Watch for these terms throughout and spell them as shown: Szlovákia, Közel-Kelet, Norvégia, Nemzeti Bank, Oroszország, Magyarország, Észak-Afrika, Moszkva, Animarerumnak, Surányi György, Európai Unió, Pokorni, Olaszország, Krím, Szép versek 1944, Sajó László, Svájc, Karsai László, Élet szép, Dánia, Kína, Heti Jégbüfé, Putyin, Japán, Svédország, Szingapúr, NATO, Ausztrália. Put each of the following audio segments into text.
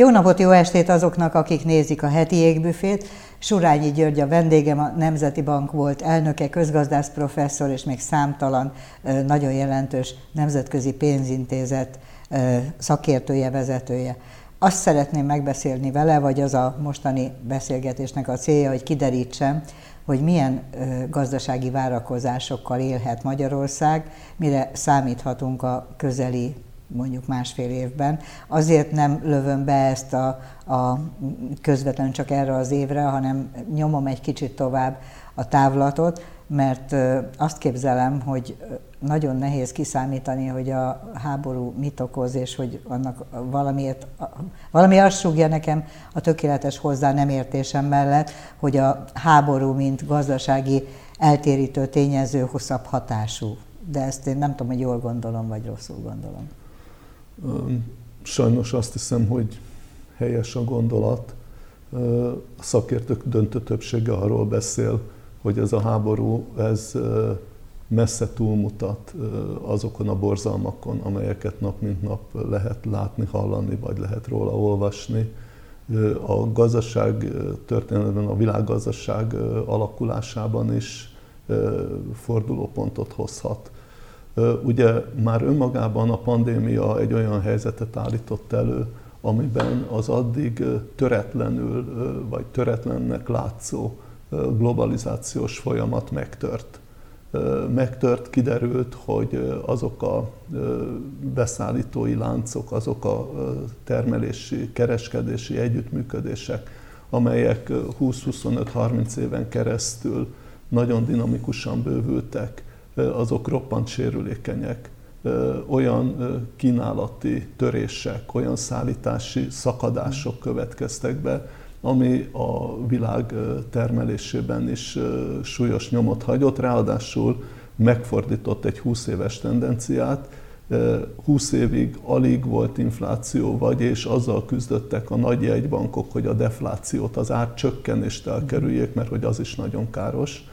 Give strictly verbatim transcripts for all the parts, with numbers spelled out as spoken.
Jó napot, jó estét azoknak, akik nézik a Heti Jégbüfét. Surányi György a vendégem, a Nemzeti Bank volt elnöke, közgazdász professzor, és még számtalan nagyon jelentős nemzetközi pénzintézet szakértője, vezetője. Azt szeretném megbeszélni vele, vagy az a mostani beszélgetésnek a célja, hogy kiderítsem, hogy milyen gazdasági várakozásokkal élhet Magyarország, mire számíthatunk a közeli, mondjuk másfél évben. Azért nem lövöm be ezt a, a közvetlenül csak erre az évre, hanem nyomom egy kicsit tovább a távlatot, mert azt képzelem, hogy nagyon nehéz kiszámítani, hogy a háború mit okoz, és hogy annak valamiért, valami azt súgja nekem a tökéletes hozzá nem értésem mellett, hogy a háború, mint gazdasági eltérítő tényező hosszabb hatású. De ezt én nem tudom, hogy jól gondolom, vagy rosszul gondolom. Sajnos azt hiszem, hogy helyes a gondolat. A szakértők döntő többsége arról beszél, hogy ez a háború ez messze túlmutat azokon a borzalmakon, amelyeket nap mint nap lehet látni, hallani, vagy lehet róla olvasni. A gazdaság történetben, a világgazdaság alakulásában is fordulópontot hozhat. Ugye már önmagában a pandémia egy olyan helyzetet állított elő, amiben az addig töretlenül vagy töretlennek látszó globalizációs folyamat megtört. Megtört, kiderült, hogy azok a beszállítói láncok, azok a termelési, kereskedési együttműködések, amelyek húsz-huszonöt-harminc éven keresztül nagyon dinamikusan bővültek, azok roppant sérülékenyek, olyan kínálati törések, olyan szállítási szakadások következtek be, ami a világ termelésében is súlyos nyomot hagyott, ráadásul megfordított egy húsz éves tendenciát, húsz évig alig volt infláció, vagy és azzal küzdöttek a nagy jegybankok, hogy a deflációt, az árcsökkenést elkerüljék, mert hogy az is nagyon káros.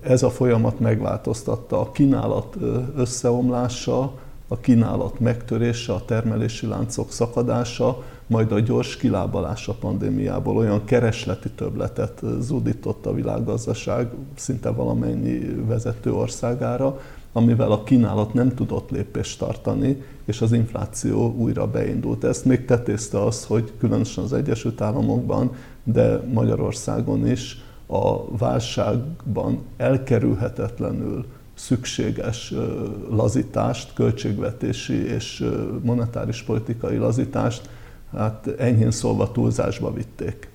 Ez a folyamat megváltoztatta a kínálat összeomlása, a kínálat megtörése, a termelési láncok szakadása, majd a gyors kilábalás a pandémiából olyan keresleti többletet zúdított a világgazdaság szinte valamennyi vezető országára, amivel a kínálat nem tudott lépést tartani, és az infláció újra beindult. Ezt még tetézte az, hogy különösen az Egyesült Államokban, de Magyarországon is a válságban elkerülhetetlenül szükséges lazítást, költségvetési és monetáris politikai lazítást, hát enyhén szólva túlzásba vitték.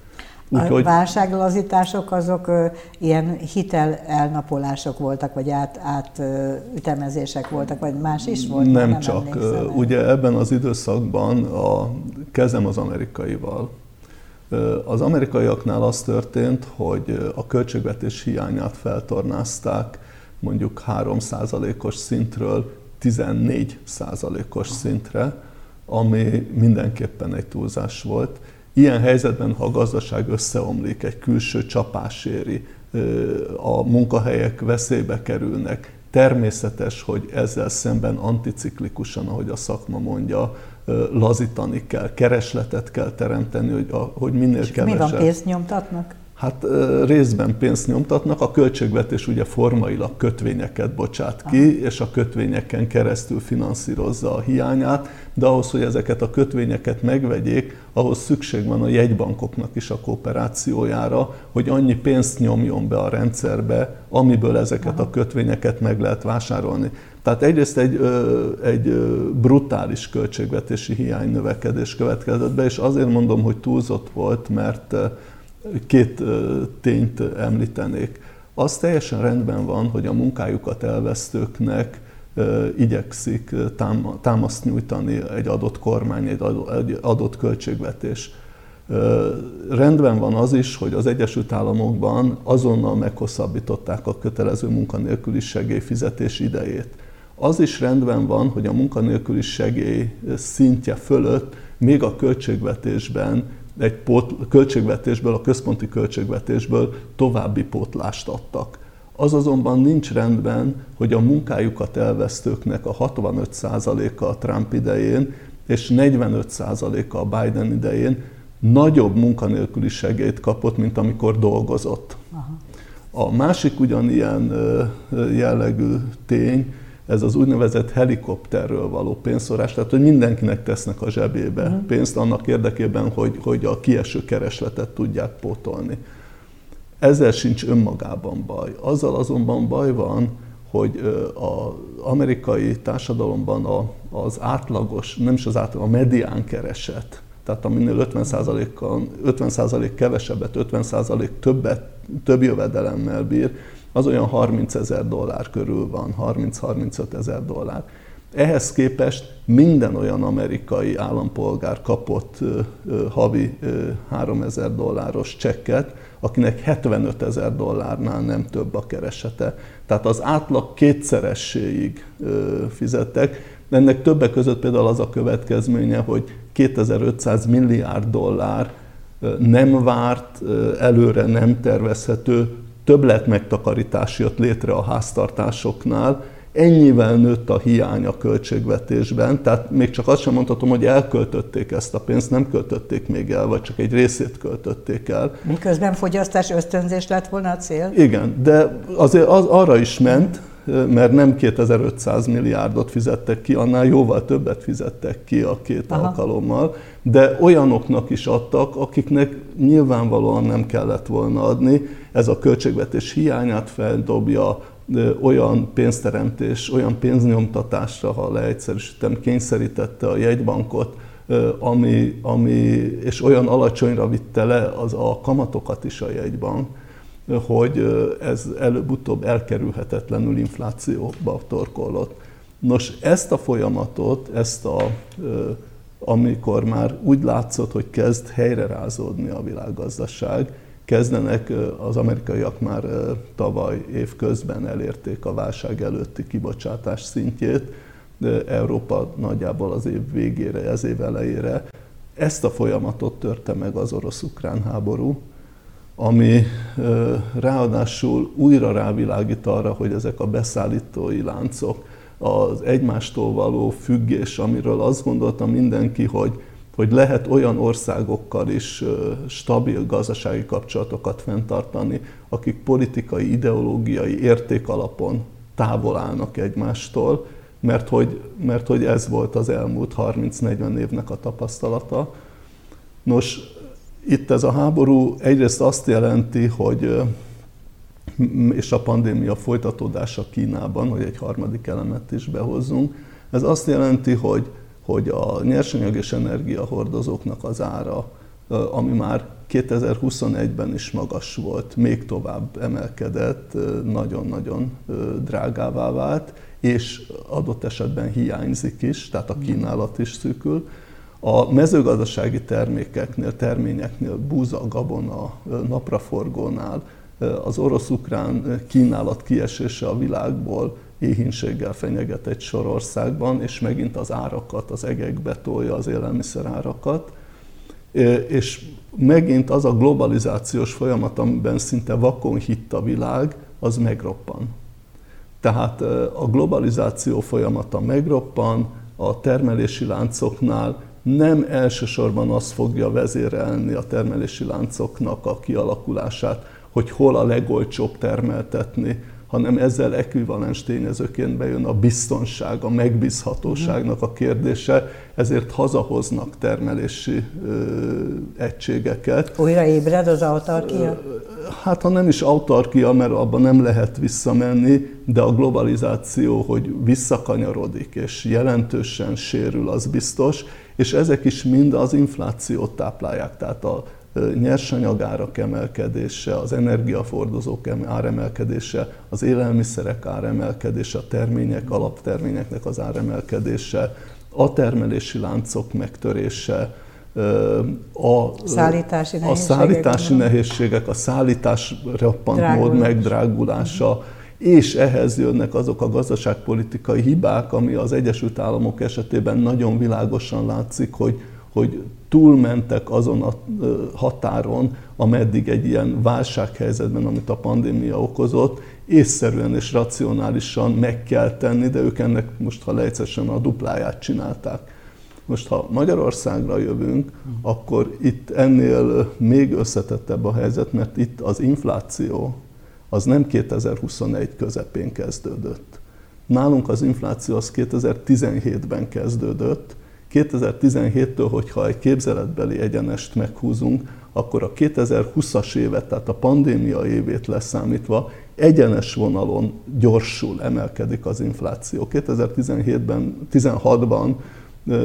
Úgyhogy... A válságlazítások azok ö, ilyen hitel elnapolások voltak, vagy át, át ö, ütemezések voltak, vagy más is volt? Nem, nem csak. Ö, ugye ebben az időszakban a kezem az amerikaival. Az amerikaiaknál az történt, hogy a költségvetés hiányát feltornázták mondjuk három százalékos szintről tizennégy százalékos szintre, ami mindenképpen egy túlzás volt. Ilyen helyzetben, ha a gazdaság összeomlik, egy külső csapás éri, a munkahelyek veszélybe kerülnek, természetes, hogy ezzel szemben anticiklikusan, ahogy a szakma mondja, lazítani kell, keresletet kell teremteni, hogy, a, hogy minél és kevesebb. És mi van, pénzt nyomtatnak? Hát részben pénzt nyomtatnak, a költségvetés ugye formailag kötvényeket bocsát ki, és a kötvényeken keresztül finanszírozza a hiányát, de ahhoz, hogy ezeket a kötvényeket megvegyék, ahhoz szükség van a jegybankoknak is a kooperációjára, hogy annyi pénzt nyomjon be a rendszerbe, amiből ezeket a kötvényeket meg lehet vásárolni. Tehát egyrészt egy, egy brutális költségvetési hiánynövekedés következett be, és azért mondom, hogy túlzott volt, mert két tényt említenék. Az teljesen rendben van, hogy a munkájukat elvesztőknek igyekszik támaszt nyújtani egy adott kormány, egy adott költségvetés. Rendben van az is, hogy az Egyesült Államokban azonnal meghosszabbították a kötelező munkanélküli segély fizetés idejét. Az is rendben van, hogy a munkanélküli segély szintje fölött még a költségvetésben egy pót, költségvetésből, a központi költségvetésből további pótlást adtak. Az azonban nincs rendben, hogy a munkájukat elvesztőknek a hatvanöt százaléka a Trump idején és negyvenöt százaléka a Biden idején nagyobb munkanélküli segélyt kapott, mint amikor dolgozott. Aha. A másik ugyanilyen jellegű tény, ez az úgynevezett helikopterről való pénzszórás, tehát hogy mindenkinek tesznek a zsebébe uh-huh. pénzt annak érdekében, hogy, hogy a kieső keresletet tudják pótolni. Ezzel sincs önmagában baj. Azzal azonban baj van, hogy az amerikai társadalomban a, az átlagos, nem is az átlagos, a medián kereset, tehát aminél ötven százalék kevesebbet, ötven százalék többet, több jövedelemmel bír, az olyan harmincezer dollár körül van, harminc-harmincötezer dollár. Ehhez képest minden olyan amerikai állampolgár kapott ö, ö, havi háromezer dolláros csekket, akinek hetvenötezer dollárnál nem több a keresete. Tehát az átlag kétszereséig ö, fizettek. Ennek többek között például az a következménye, hogy kétezer-ötszáz milliárd dollár ö, nem várt, ö, előre nem tervezhető többlet megtakarítás jött létre a háztartásoknál, ennyivel nőtt a hiány a költségvetésben, tehát még csak azt sem mondhatom, hogy elköltötték ezt a pénzt, nem költötték még el, vagy csak egy részét költötték el. Miközben fogyasztás ösztönzés lett volna a cél? Igen, de azért az arra is ment, mert nem kétezer-ötszáz milliárdot fizettek ki, annál jóval többet fizettek ki a két Aha. alkalommal, de olyanoknak is adtak, akiknek nyilvánvalóan nem kellett volna adni. Ez a költségvetés hiányát feldobja, olyan pénzteremtés, olyan pénznyomtatásra, ha leegyszerűsítem, kényszerítette a jegybankot, ami, ami, és olyan alacsonyra vitte le az a kamatokat is a jegybank, hogy ez előbb-utóbb elkerülhetetlenül inflációba torkollott. Nos, ezt a folyamatot, ezt a, amikor már úgy látszott, hogy kezd helyrerázódni a világgazdaság, kezdenek az amerikaiak már tavaly év közben elérték a válság előtti kibocsátás szintjét, Európa nagyjából az év végére, ez év elejére. Ezt a folyamatot törte meg az orosz-ukrán háború, ami ráadásul újra rávilágít arra, hogy ezek a beszállítói láncok, az egymástól való függés, amiről azt gondolta mindenki, hogy, hogy lehet olyan országokkal is stabil gazdasági kapcsolatokat fenntartani, akik politikai, ideológiai értékalapon távol állnak egymástól, mert hogy, mert hogy ez volt az elmúlt harminc-negyven évnek a tapasztalata. Nos, itt ez a háború egyrészt azt jelenti, hogy, és a pandémia folytatódása Kínában, hogy egy harmadik elemet is behozzunk, ez azt jelenti, hogy, hogy a nyersanyag és energiahordozóknak az ára, ami már kétezer-huszonegyben is magas volt, még tovább emelkedett, nagyon-nagyon drágává vált, és adott esetben hiányzik is, tehát a kínálat is szűkül. A mezőgazdasági termékeknél, terményeknél, búza, gabona, napraforgónál az orosz-ukrán kínálat kiesése a világból éhínséggel fenyeget egy sor országban, és megint az árakat, az egekbe tolja az élelmiszerárakat. És megint az a globalizációs folyamat, amiben szinte vakon hitt a világ, az megroppan. Tehát a globalizáció folyamata megroppan, a termelési láncoknál nem elsősorban az fogja vezérelni a termelési láncoknak a kialakulását, hogy hol a legolcsóbb termeltetni, hanem ezzel ekvivalens tényezőként bejön a biztonság, a megbízhatóságnak a kérdése, ezért hazahoznak termelési ö, egységeket. Újra ébred az autarkia? Hát ha nem is autarkia, mert abban nem lehet visszamenni, de a globalizáció, hogy visszakanyarodik és jelentősen sérül, az biztos, és ezek is mind az inflációt táplálják, tehát a nyersanyagárak emelkedése, az energiafordozók áremelkedése, az élelmiszerek áremelkedése, a termények, alapterményeknek az áremelkedése, a termelési láncok megtörése, a szállítási nehézségek, a, szállítási nehézségek, a szállítás roppant mód megdrágulása, és ehhez jönnek azok a gazdaságpolitikai hibák, ami az Egyesült Államok esetében nagyon világosan látszik, hogy, hogy túlmentek azon a határon, ameddig egy ilyen válsághelyzetben, amit a pandémia okozott, észszerűen és racionálisan meg kell tenni, de ők ennek most, ha leegyszerűen a dupláját csinálták. Most, ha Magyarországra jövünk, akkor itt ennél még összetettebb a helyzet, mert itt az infláció az nem kétezer-huszonegy közepén kezdődött. Nálunk az infláció az kétezer-tizenhétben kezdődött. kétezer-tizenhéttől, hogyha egy képzeletbeli egyenest meghúzunk, akkor a kétezer-huszas évet, tehát a pandémia évét leszámítva egyenes vonalon gyorsul, emelkedik az infláció. kétezer-tizenhétben, tizenhatban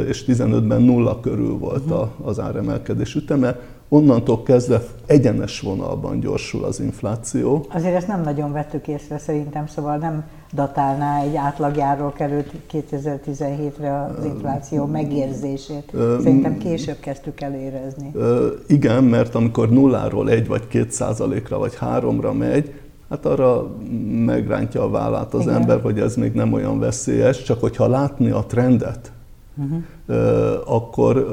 és tizenötben nulla körül volt az áremelkedés üteme. Onnantól kezdve egyenes vonalban gyorsul az infláció. Azért ezt nem nagyon vettük észre szerintem, szóval nem datálná egy átlagjáról került kétezer-tizenhétre az infláció megérzését. Szerintem később kezdtük elérezni. Igen, mert amikor nulláról egy vagy két százalékra vagy háromra megy, hát arra megrántja a vállát az Igen. ember, hogy ez még nem olyan veszélyes, csak hogyha látni a trendet, Uh-huh. akkor,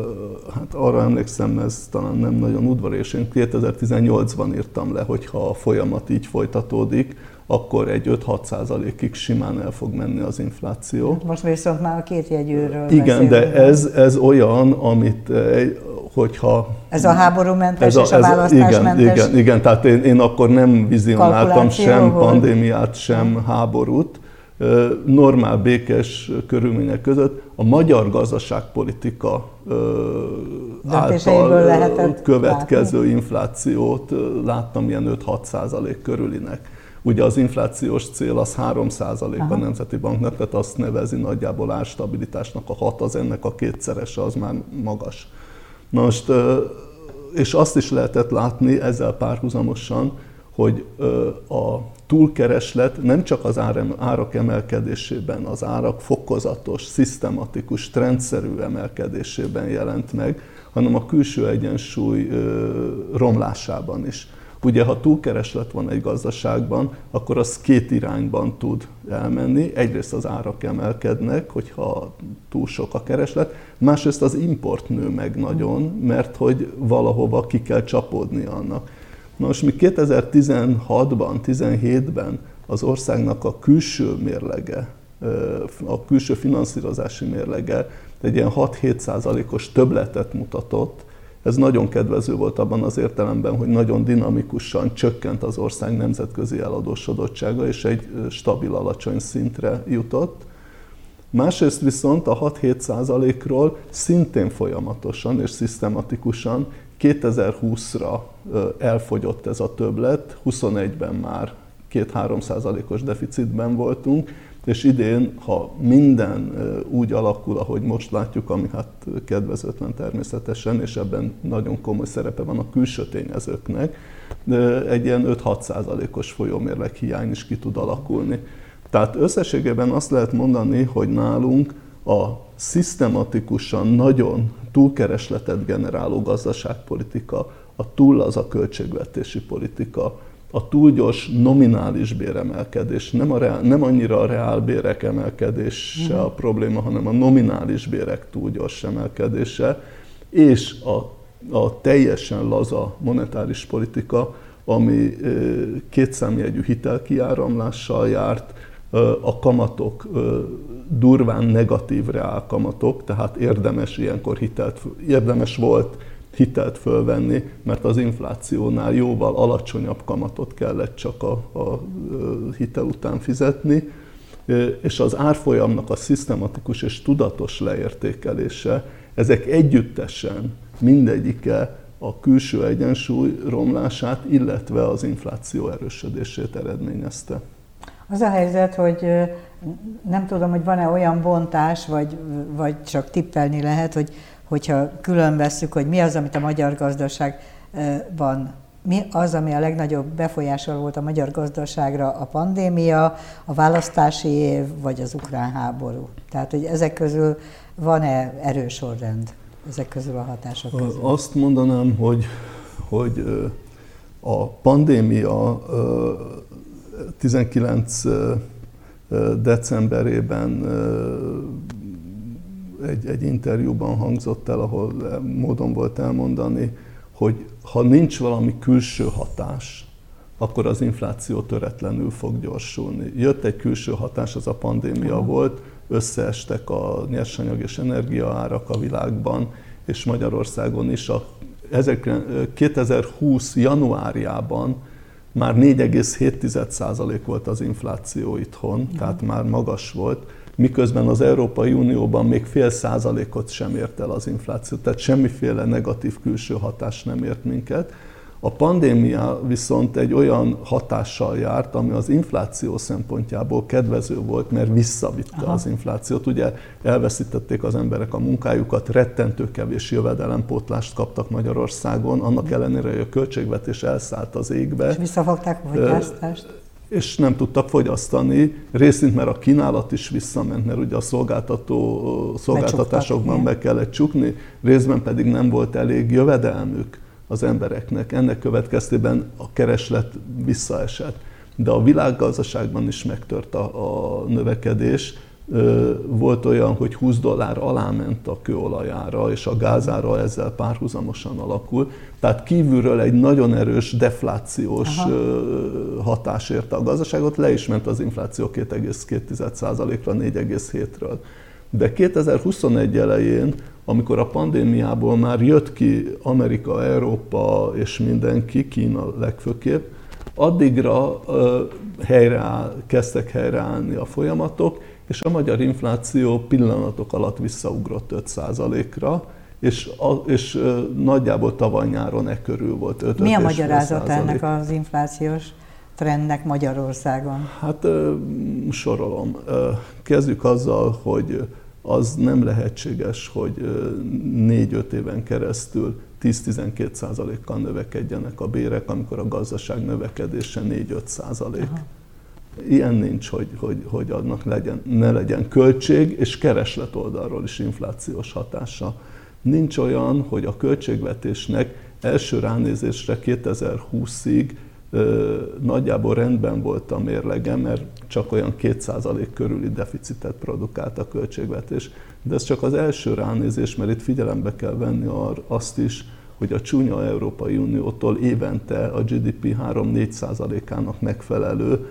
hát arra emlékszem, ez talán nem nagyon udvaros, én kétezer-tizennyolcban írtam le, hogyha a folyamat így folytatódik, akkor egy öt-hat százalékig simán el fog menni az infláció. Most viszont már a két jegyőről Igen, beszélünk. De ez, ez olyan, amit, hogyha... Ez a háborúmentes ez a, és a választásmentes... Igen, igen, igen, tehát én, én akkor nem vizionáltam sem volt. pandémiát, sem háborút. Normál, békes körülmények között a magyar gazdaságpolitika által következő látni. inflációt láttam ilyen öt-hat százalék körülinek. Ugye az inflációs cél az három százalék Aha. a Nemzeti Banknak, tehát azt nevezi nagyjából árstabilitásnak, a hat az ennek a kétszerese, az már magas. Na most, és azt is lehetett látni ezzel párhuzamosan, hogy a túlkereslet nem csak az árak emelkedésében, az árak fokozatos, szisztematikus, trendszerű emelkedésében jelent meg, hanem a külső egyensúly romlásában is. Ugye, ha túlkereslet van egy gazdaságban, akkor az két irányban tud elmenni. Egyrészt az árak emelkednek, hogyha túl sok a kereslet, másrészt az import nő meg nagyon, mert hogy valahova ki kell csapódni annak. Na most mi kétezer-tizenhatban, tizenhétben az országnak a külső mérlege, a külső finanszírozási mérlege egy ilyen hat-hét százalékos többletet mutatott. Ez nagyon kedvező volt abban az értelemben, hogy nagyon dinamikusan csökkent az ország nemzetközi eladósodottsága, és egy stabil, alacsony szintre jutott. Másrészt viszont a hat-hét százalékról szintén folyamatosan és szisztematikusan kétezer-húszra elfogyott ez a többlet, huszonegyben már két-három százalékos deficitben voltunk, és idén, ha minden úgy alakul, ahogy most látjuk, ami hát kedvezőtlen természetesen, és ebben nagyon komoly szerepe van a külső tényezőknek, egy ilyen öt-hat százalékos folyómérleg hiány is ki tud alakulni. Tehát összességében azt lehet mondani, hogy nálunk a szisztematikusan nagyon túlkeresletet generáló gazdaságpolitika, a túl az a költségvetési politika, a túl gyors nominális béremelkedés, nem, a reál, nem annyira a reál bérek emelkedése a probléma, hanem a nominális bérek túl gyors emelkedése, és a, a teljesen laza monetáris politika, ami kétszámjegyű hitelkiáramlással járt, a kamatok durván negatív reál kamatok, tehát érdemes ilyenkor hitelt, érdemes volt hitelt fölvenni, mert az inflációnál jóval alacsonyabb kamatot kellett csak a, a hitel után fizetni, és az árfolyamnak a szisztematikus és tudatos leértékelése, ezek együttesen mindegyike a külső egyensúly romlását, illetve az infláció erősödését eredményezte. Az a helyzet, hogy nem tudom, hogy van-e olyan bontás, vagy, vagy csak tippelni lehet, hogy, hogyha külön vesszük, hogy mi az, amit a magyar gazdaságban, mi az, ami a legnagyobb befolyással volt a magyar gazdaságra, a pandémia, a választási év, vagy az ukrán háború. Tehát, hogy ezek közül van-e erős sorrend, ezek közül a hatások közül? Azt mondanám, hogy, hogy a pandémia tizenkilenc decemberében egy, egy interjúban hangzott el, ahol módon volt elmondani, hogy ha nincs valami külső hatás, akkor az infláció töretlenül fog gyorsulni. Jött egy külső hatás, az a pandémia Aha. volt, összeestek a nyersanyag és energiaárak a világban, és Magyarországon is a kétezer-húsz januárjában már négy egész hét tized százalék volt az infláció itthon, Aha. tehát már magas volt, miközben az Európai Unióban még fél százalékot sem ért el az infláció, tehát semmiféle negatív külső hatás nem ért minket. A pandémia viszont egy olyan hatással járt, ami az infláció szempontjából kedvező volt, mert visszavitte Aha. az inflációt. Ugye elveszítették az emberek a munkájukat, rettentő kevés jövedelempótlást kaptak Magyarországon, annak ellenére, hogy a költségvetés elszállt az égbe. És visszafogták a fogyasztást? És nem tudtak fogyasztani, részint mert a kínálat is visszament, mert ugye a szolgáltató, szolgáltatásokban be kellett csukni, részben pedig nem volt elég jövedelmük az embereknek. Ennek következtében a kereslet visszaesett. De a világgazdaságban is megtört a, a növekedés. Volt olyan, hogy húsz dollár alá ment a kőolajára, és a gázára ezzel párhuzamosan alakul. Tehát kívülről egy nagyon erős deflációs Aha. hatás érte a gazdaságot, le is ment az infláció két egész két tized százalékra, négy egész hét tizedről. De kétezer-huszonegy elején, amikor a pandémiából már jött ki Amerika, Európa és mindenki, Kína legfőképp, addigra helyreáll, kezdtek helyreállni a folyamatok, és a magyar infláció pillanatok alatt visszaugrott öt százalékra, és, a, és nagyjából tavaly nyáron e körül volt öt-öt és fél százalék. Mi a magyarázat ennek az inflációs trendnek Magyarországon? Hát sorolom. Kezdjük azzal, hogy az nem lehetséges, hogy négy-öt éven keresztül tíz-tizenkét százalékkal növekedjenek a bérek, amikor a gazdaság növekedése négy-öt százalék. Aha. Ilyen nincs, hogy, hogy, hogy annak legyen, ne legyen költség, és kereslet oldalról is inflációs hatása. Nincs olyan, hogy a költségvetésnek első ránézésre kétezer-húszig ö, nagyjából rendben volt a mérlege, mert csak olyan két százalék körüli deficitet produkált a költségvetés. De ez csak az első ránézés, mert itt figyelembe kell venni azt is, hogy a csúnya Európai Uniótól évente a gé dé pé három-négy százalékának megfelelő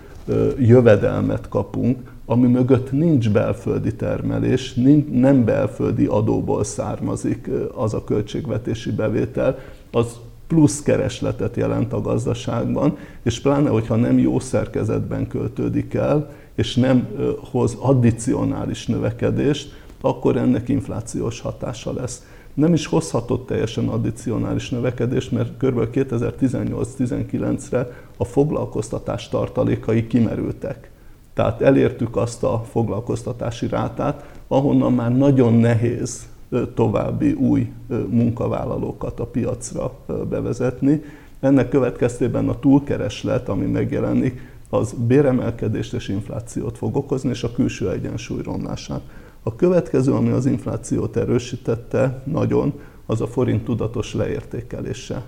jövedelmet kapunk, ami mögött nincs belföldi termelés, nem belföldi adóból származik az a költségvetési bevétel, az plusz keresletet jelent a gazdaságban, és pláne, hogyha nem jó szerkezetben költődik el, és nem hoz addicionális növekedést, akkor ennek inflációs hatása lesz. Nem is hozhatott teljesen addicionális növekedést, mert kb. kétezer-tizennyolc-tizenkilencre a foglalkoztatás tartalékai kimerültek. Tehát elértük azt a foglalkoztatási rátát, ahonnan már nagyon nehéz további új munkavállalókat a piacra bevezetni. Ennek következtében a túlkereslet, ami megjelenik, az béremelkedést és inflációt fog okozni, és a külső egyensúly romlását. A következő, ami az inflációt erősítette nagyon, az a forint tudatos leértékelése.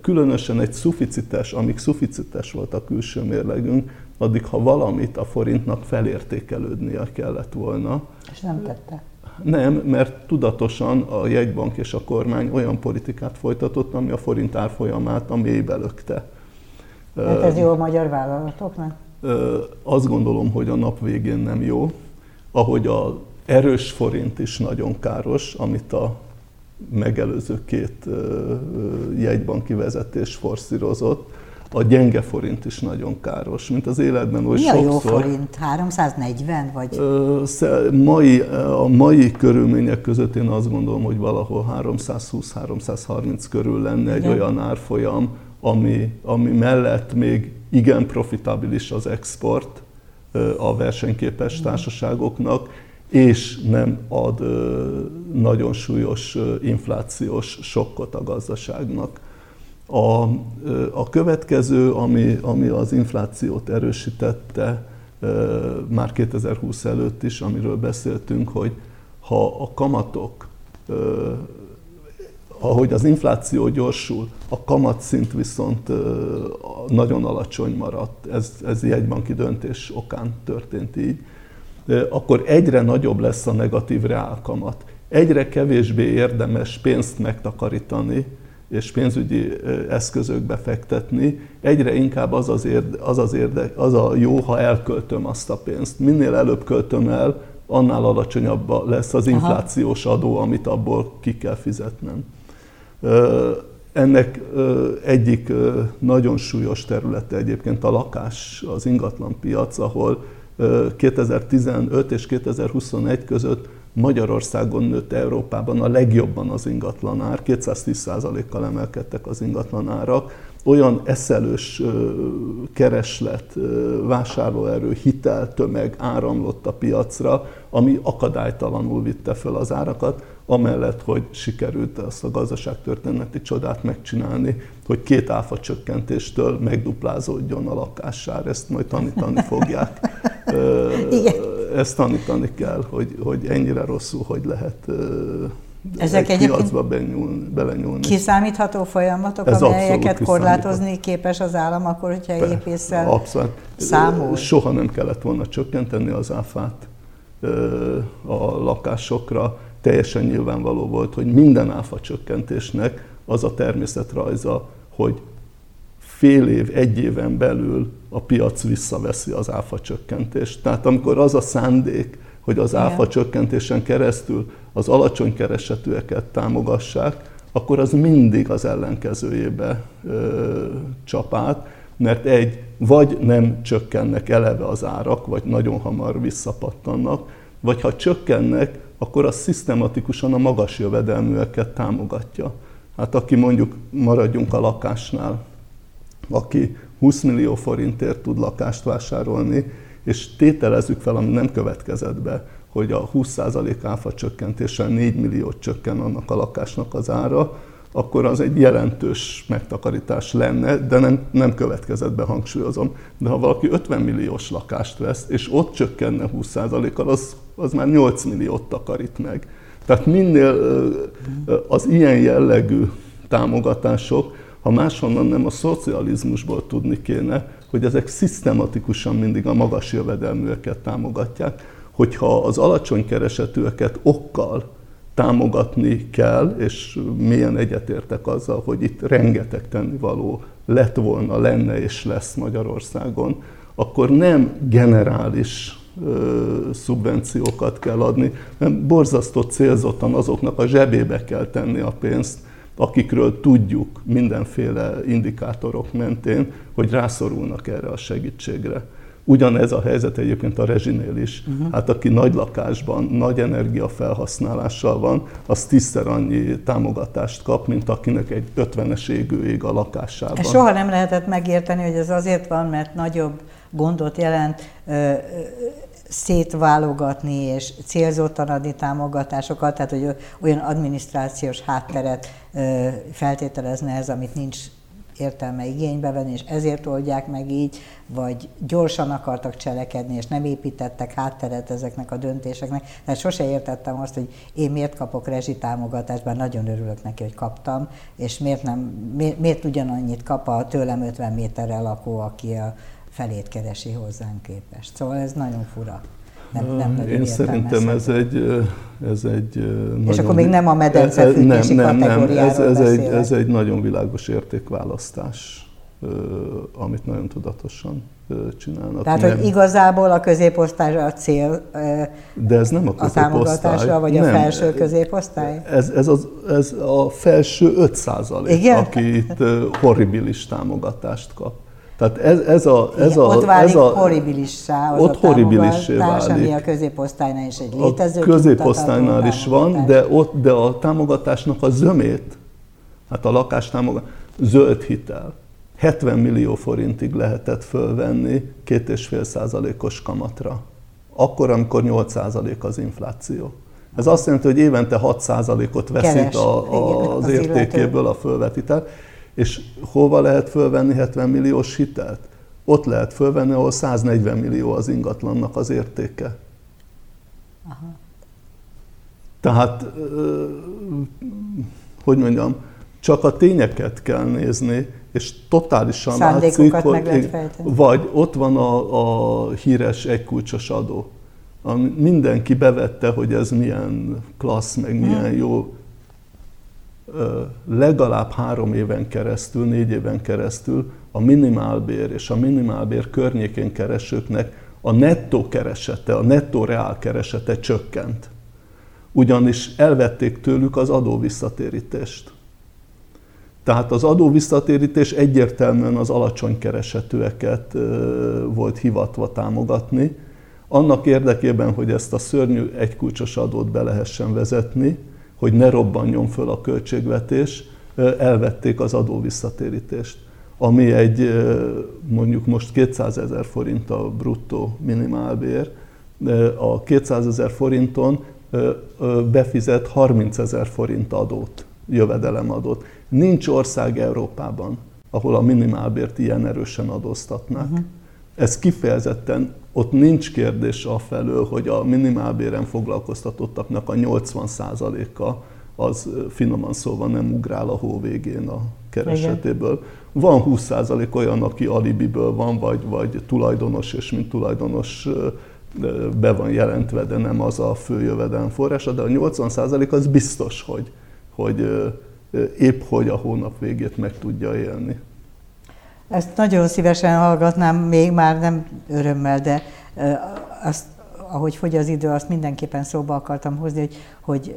Különösen egy szuficites, amíg szuficites volt a külső mérlegünk, addig ha valamit a forintnak felértékelődnie kellett volna. És nem tette? Nem, mert tudatosan a jegybank és a kormány olyan politikát folytatott, ami a forint árfolyamát a mélybe lökte. Hát ez jó a magyar vállalatoknak? Azt gondolom, hogy a nap végén nem jó. Ahogy az erős forint is nagyon káros, amit a megelőző két jegybanki vezetés forszírozott, a gyenge forint is nagyon káros, mint az életben oly sokszor. Mi a jó forint? háromszáznegyven? Vagy? Mai, a mai körülmények között én azt gondolom, hogy valahol háromszázhúsz-háromszázharminc körül lenne egy Igen. olyan árfolyam, ami, ami mellett még igen profitabilis az export, a versenyképes társaságoknak, és nem ad nagyon súlyos inflációs sokkot a gazdaságnak. A, a következő, ami, ami az inflációt erősítette már kétezer-húsz előtt is, amiről beszéltünk, hogy ha a kamatok, ahogy az infláció gyorsul, a kamatszint viszont nagyon alacsony maradt, ez, ez jegybanki döntés okán történt így, akkor egyre nagyobb lesz a negatív reálkamat. Egyre kevésbé érdemes pénzt megtakarítani, és pénzügyi eszközökbe fektetni, egyre inkább az az, érde, az, az, érde, az a jó, ha elköltöm azt a pénzt. Minél előbb költöm el, annál alacsonyabb lesz az inflációs adó, amit abból ki kell fizetnem. Ennek egyik nagyon súlyos területe egyébként a lakás, az ingatlanpiac, ahol kétezer-tizenöt és kétezer-huszonegy között Magyarországon nőtt Európában a legjobban az ingatlanár, kétszáztíz százalékkal emelkedtek az ingatlanárak. Olyan eszelős kereslet, vásárlóerő, hiteltömeg áramlott a piacra, ami akadálytalanul vitte föl az árakat, amellett, hogy sikerült azt a gazdaságtörténeti csodát megcsinálni, hogy két áfa csökkentéstől megduplázódjon a lakássár. Ezt majd tanítani fogják. Ezt tanítani kell, hogy, hogy ennyire rosszul, hogy lehet... Ezek egy piacba belenyúlni. Kiszámítható folyamatok, ez amelyeket korlátozni képes az állam, akkor, hogyha épésszel számol. Soha nem kellett volna csökkenteni az áfát a lakásokra. Teljesen nyilvánvaló volt, hogy minden áfa csökkentésnek az a természetrajza, hogy fél év, egy éven belül a piac visszaveszi az áfa csökkentést. Tehát amikor az a szándék, hogy az áfa csökkentésen keresztül az alacsony keresetűeket támogassák, akkor az mindig az ellenkezőjébe ö, csap át, mert egy, vagy nem csökkennek eleve az árak, vagy nagyon hamar visszapattannak, vagy ha csökkennek, akkor az szisztematikusan a magas jövedelműeket támogatja. Hát aki mondjuk, maradjunk a lakásnál, aki húsz millió forintért tud lakást vásárolni, és tételezzük fel, ami nem következett be, hogy a húsz százalék áfa csökkentéssel négy milliót csökken annak a lakásnak az ára, akkor az egy jelentős megtakarítás lenne, de nem, nem következett be, hangsúlyozom. De ha valaki ötven milliós lakást vesz, és ott csökkenne húsz százalékkal, az, az már nyolc milliót takarít meg. Tehát minél az ilyen jellegű támogatások, ha máshonnan nem, a szocializmusból tudni kéne, hogy ezek szisztematikusan mindig a magas jövedelműeket támogatják. Hogyha az alacsony keresetűeket okkal támogatni kell, és milyen egyetértek azzal, hogy itt rengeteg tennivaló lett volna, lenne és lesz Magyarországon, akkor nem generális ö, szubvenciókat kell adni, hanem borzasztó célzottan azoknak a zsebébe kell tenni a pénzt, akikről tudjuk mindenféle indikátorok mentén, hogy rászorulnak erre a segítségre. Ugyanez a helyzet egyébként a rezsinél is. Uh-huh. Hát aki nagy lakásban, nagy energiafelhasználással van, az tízszer annyi támogatást kap, mint akinek egy ötvenes égő ég a lakásában. Ezt soha nem lehetett megérteni, hogy ez azért van, mert nagyobb gondot jelent ö, szétválogatni és célzottan adni támogatásokat, tehát hogy olyan adminisztrációs hátteret ö, feltételezne ez, amit nincs értelme igénybe venni, és ezért oldják meg így, vagy gyorsan akartak cselekedni, és nem építettek hátteret ezeknek a döntéseknek. Tehát sose értettem azt, hogy én miért kapok rezsitámogatást, bár nagyon örülök neki, hogy kaptam, és miért, nem, miért, miért ugyanannyit kap a tőlem ötven méterrel lakó, aki a felét keresi hozzánk képest. Szóval ez nagyon fura. Nem, nem Én értem, szerintem ez egy, ez egy... És nagyon, akkor még nem a medencefűtési kategóriáról beszélek. Ez, ez, egy, ez egy nagyon világos értékválasztás, amit nagyon tudatosan csinálnak. Tehát, nem. Hogy igazából a középosztály a cél, de ez nem a, a támogatásra, vagy nem. A felső középosztály? Ez, ez, az, ez a felső öt százalék, aki itt horribilis támogatást kap. Tehát ez, ez a, ez igen, a, ott válik ez a, horribilissá az ott a támogatás, ami a középosztálynál is egy létező. A középosztálynál is van, de, ott, de a támogatásnak a zömét, hát a lakástámogatás, zöld hitel. hetven millió forintig lehetett fölvenni két egész öt százalékos kamatra. Akkor, amikor nyolc százalék az infláció. Ez azt jelenti, hogy évente hat százalékot veszít Keres, a, a, igen, az, az értékéből a fölvett hitel. És hova lehet fölvenni hetven milliós hitelt? Ott lehet fölvenni, ahol száznegyven millió az ingatlannak az értéke. Aha. Tehát, hogy mondjam, csak a tényeket kell nézni, és totálisan látszik, hogy vagy ott van a, a híres egykulcsos adó. Mindenki bevette, hogy ez milyen klassz, meg milyen hmm. jó. legalább három éven keresztül, négy éven keresztül a minimálbér és a minimálbér környékén keresőknek a nettó keresete, a nettó reál keresete csökkent. Ugyanis elvették tőlük az adóvisszatérítést. Tehát az adóvisszatérítés egyértelműen az alacsony keresetűeket volt hivatva támogatni, annak érdekében, hogy ezt a szörnyű egykulcsos adót be lehessen vezetni, hogy ne robbanjon föl a költségvetés, elvették az adóvisszatérítést, ami egy mondjuk most kétszázezer forint a bruttó minimálbér, a kétszázezer forinton befizet harmincezer forint adót, jövedelemadót. Nincs ország Európában, ahol a minimálbért ilyen erősen adóztatnak. Uh-huh. Ez kifejezetten, ott nincs kérdés afelől, hogy a minimálbéren foglalkoztatottaknak a nyolcvan százaléka az finoman szólva nem ugrál a hó végén a keresetéből. Igen. Van húsz százalék olyan, aki alibiből van, vagy, vagy tulajdonos, és mint tulajdonos be van jelentve, de nem az a fő jövedelem forrása, de a nyolcvan százalék az biztos, hogy, hogy épp hogy a hónap végét meg tudja élni. Ezt nagyon szívesen hallgatnám, még már nem örömmel, de azt, ahogy fogy az idő, azt mindenképpen szóba akartam hozni, hogy, hogy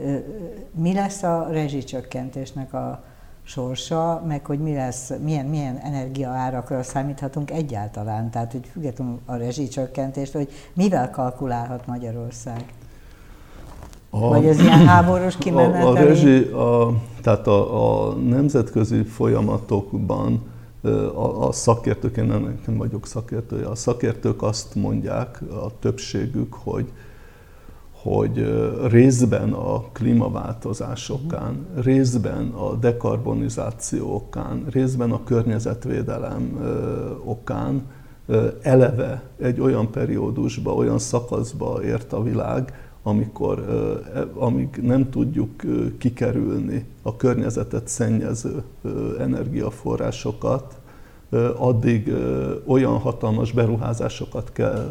mi lesz a rezsicsökkentésnek a sorsa, meg hogy mi lesz, milyen, milyen energiaárakra számíthatunk egyáltalán, tehát hogy függetlenül a rezsicsökkentést, hogy mivel kalkulálhat Magyarország? A, Vagy ez ilyen háborús kimeneteli? A, a rezsi, a, tehát a, a nemzetközi folyamatokban a, a szakértők, én nem, nem vagyok szakértője, a szakértők azt mondják, a többségük, hogy, hogy részben a klímaváltozásokán, részben a dekarbonizáció okán, részben a környezetvédelem okán eleve egy olyan periódusba, olyan szakaszba ért a világ, amikor, amíg nem tudjuk kikerülni a környezetet szennyező energiaforrásokat, addig olyan hatalmas beruházásokat kell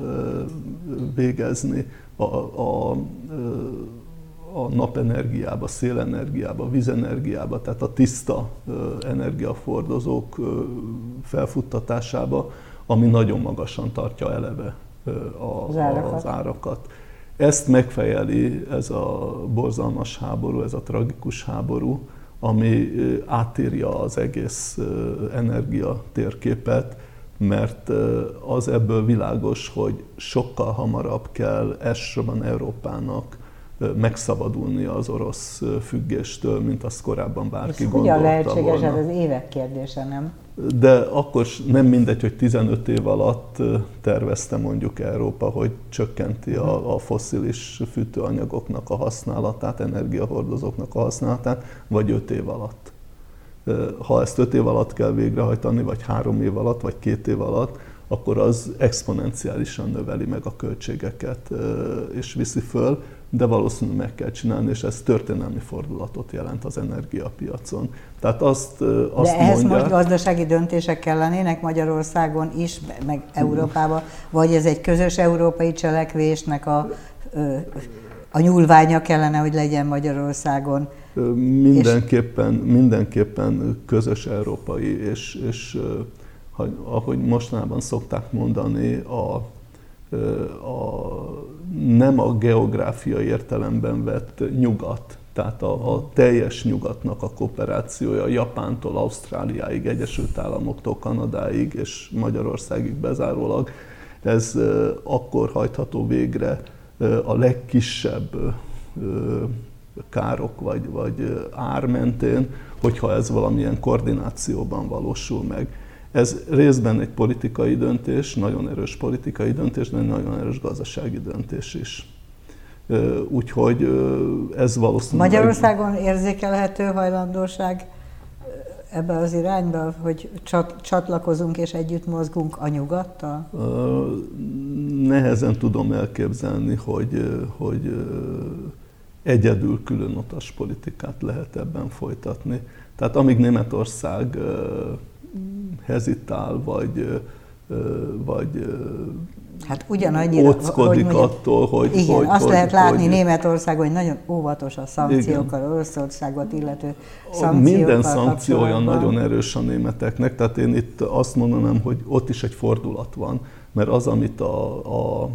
végezni a, a, a napenergiába, szélenergiába, vízenergiába, tehát a tiszta energiafordozók felfuttatásába, ami nagyon magasan tartja eleve a, az árakat. Az árakat. Ezt megfejeli ez a borzalmas háború, ez a tragikus háború, ami átírja az egész energia térképet, mert az ebből világos, hogy sokkal hamarabb kell elsősorban Európának megszabadulnia az orosz függéstől, mint azt korábban bárki gondolta volna. Ez hogyan lehetséges, ez az évek kérdése, nem? De akkor nem mindegy, hogy tizenöt év alatt tervezte mondjuk Európa, hogy csökkenti a, a fosszilis fűtőanyagoknak a használatát, energiahordozóknak a használatát, vagy öt év alatt. Ha ezt öt év alatt kell végrehajtani, vagy három év alatt, vagy két év alatt, akkor az exponenciálisan növeli meg a költségeket és viszi föl, de valószínűleg meg kell csinálni, és ez történelmi fordulatot jelent az energiapiacon. Tehát azt, azt de ehhez mondják, most gazdasági döntések kellenének Magyarországon is, meg Európában, vagy ez egy közös európai cselekvésnek a, a nyúlványa kellene, hogy legyen Magyarországon? Mindenképpen, mindenképpen közös európai, és, és ahogy mostanában szokták mondani, a A, nem a geográfiai értelemben vett nyugat, tehát a, a teljes nyugatnak a kooperációja Japántól, Ausztráliáig, Egyesült Államoktól, Kanadáig és Magyarországig bezárólag, ez akkor hajtható végre a legkisebb károk vagy, vagy ár mentén, hogyha ez valamilyen koordinációban valósul meg. Ez részben egy politikai döntés, nagyon erős politikai döntés, de nagyon erős gazdasági döntés is. Úgyhogy ez valószínűleg... Magyarországon érzékelhető hajlandóság ebbe az irányba, hogy csatlakozunk és együtt mozgunk a nyugattal? Nehezen tudom elképzelni, hogy, hogy egyedül különutas politikát lehet ebben folytatni. Tehát amíg Németország hezitál, vagy vagy hát ugyanannyira, óckodik hogy mondjam, attól, hogy... Igen, hogy, azt hogy, lehet látni Németországon, hogy nagyon óvatos a szankciókkal, Oroszországot illető szankciókkal. Minden szankció olyan nagyon erős a németeknek, tehát én itt azt mondanám, hogy ott is egy fordulat van, mert az, amit a, a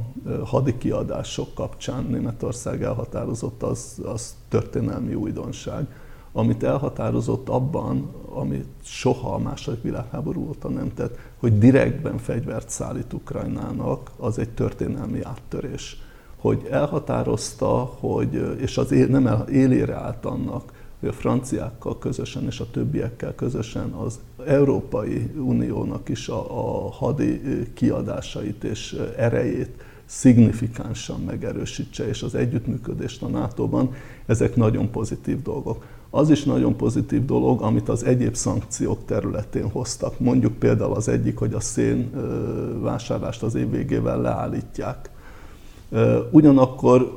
hadikiadások kapcsán Németország elhatározott, az, az történelmi újdonság. Amit elhatározott abban, amit soha a második világháború óta nem tett, hogy direktben fegyvert szállít Ukrajnának, az egy történelmi áttörés. Hogy elhatározta, hogy, és az él, nem el, élére állt annak, hogy a franciákkal közösen és a többiekkel közösen az Európai Uniónak is a, a hadi kiadásait és erejét szignifikánsan megerősítse, és az együttműködést a nátóban, ezek nagyon pozitív dolgok. Az is nagyon pozitív dolog, amit az egyéb szankciók területén hoztak. Mondjuk például az egyik, hogy a szén vásárlást az év végével leállítják. Ugyanakkor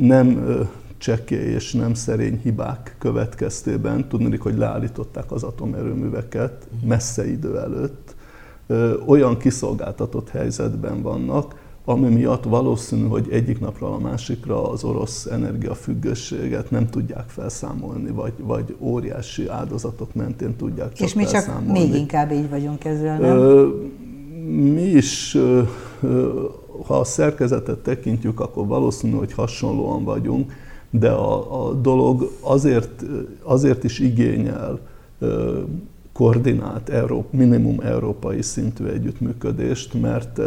nem csekély és nem szerény hibák következtében, tudniillik, hogy leállították az atomerőműveket messze idő előtt, olyan kiszolgáltatott helyzetben vannak, ami miatt valószínű, hogy egyik napról a másikra az orosz energiafüggőséget nem tudják felszámolni, vagy, vagy óriási áldozatok mentén tudják csak felszámolni. És mi felszámolni. Csak még inkább így vagyunk ezzel, nem? Ö, mi is, ö, ö, ha a szerkezetet tekintjük, akkor valószínű, hogy hasonlóan vagyunk, de a, a dolog azért, azért is igényel ö, koordinált, Európa, minimum európai szintű együttműködést, mert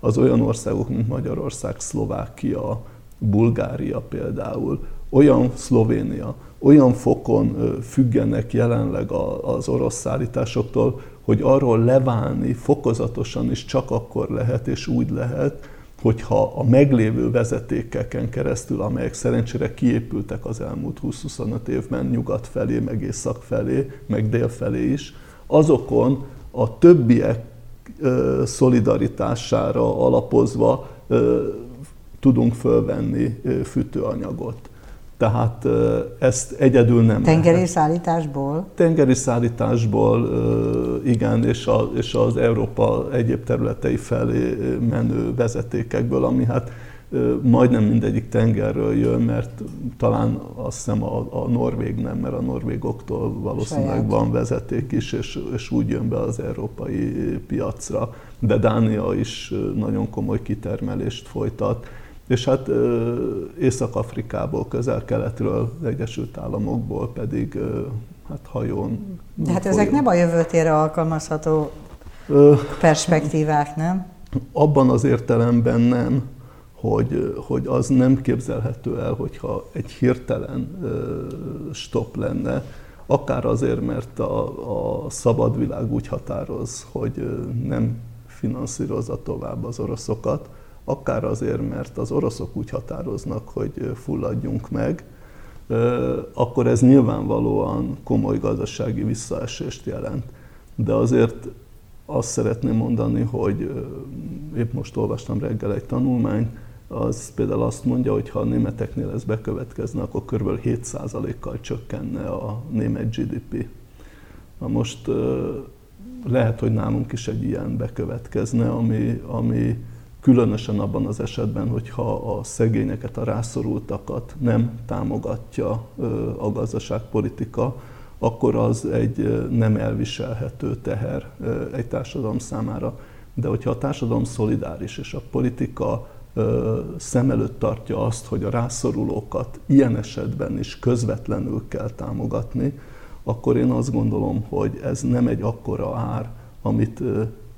az olyan országok, mint Magyarország, Szlovákia, Bulgária például, olyan Szlovénia, olyan fokon függenek jelenleg az orosz szállításoktól, hogy arról leválni fokozatosan is csak akkor lehet, és úgy lehet, hogyha a meglévő vezetékeken keresztül, amelyek szerencsére kiépültek az elmúlt húsz-huszonöt évben nyugat felé, meg észak felé, meg dél felé is, azokon a többiek szolidaritására alapozva tudunk fölvenni fűtőanyagot. Tehát ezt egyedül nem Tengeri lehet. szállításból? Tengeri szállításból, igen, és, a, és az Európa egyéb területei felé menő vezetékekből, ami hát majdnem mindegyik tengerről jön, mert talán azt hiszem a, a norvég nem, mert a norvégoktól valószínűleg Saját. van vezeték is, és, és úgy jön be az európai piacra. De Dánia is nagyon komoly kitermelést folytat. És hát Észak-Afrikából, Közel-Keletről, Egyesült Államokból pedig hát hajón. De hát folyó. Ezek nem a jövőtére alkalmazható perspektívák, nem? Abban az értelemben nem. Hogy, hogy az nem képzelhető el, hogyha egy hirtelen stop lenne, akár azért, mert a, a szabad világ úgy határoz, hogy nem finanszírozza tovább az oroszokat, akár azért, mert az oroszok úgy határoznak, hogy fulladjunk meg, akkor ez nyilvánvalóan komoly gazdasági visszaesést jelent. De azért azt szeretném mondani, hogy épp most olvastam reggel egy tanulmányt, az például azt mondja, hogy ha a németeknél ez bekövetkezne, akkor kb. hét százalékkal csökkenne a német gé dé pé. Na most lehet, hogy nálunk is egy ilyen bekövetkezne, ami, ami különösen abban az esetben, hogyha a szegényeket, a rászorultakat nem támogatja a gazdaságpolitika, akkor az egy nem elviselhető teher egy társadalom számára. De hogyha a társadalom szolidáris és a politika szem előtt tartja azt, hogy a rászorulókat ilyen esetben is közvetlenül kell támogatni, akkor én azt gondolom, hogy ez nem egy akkora ár, amit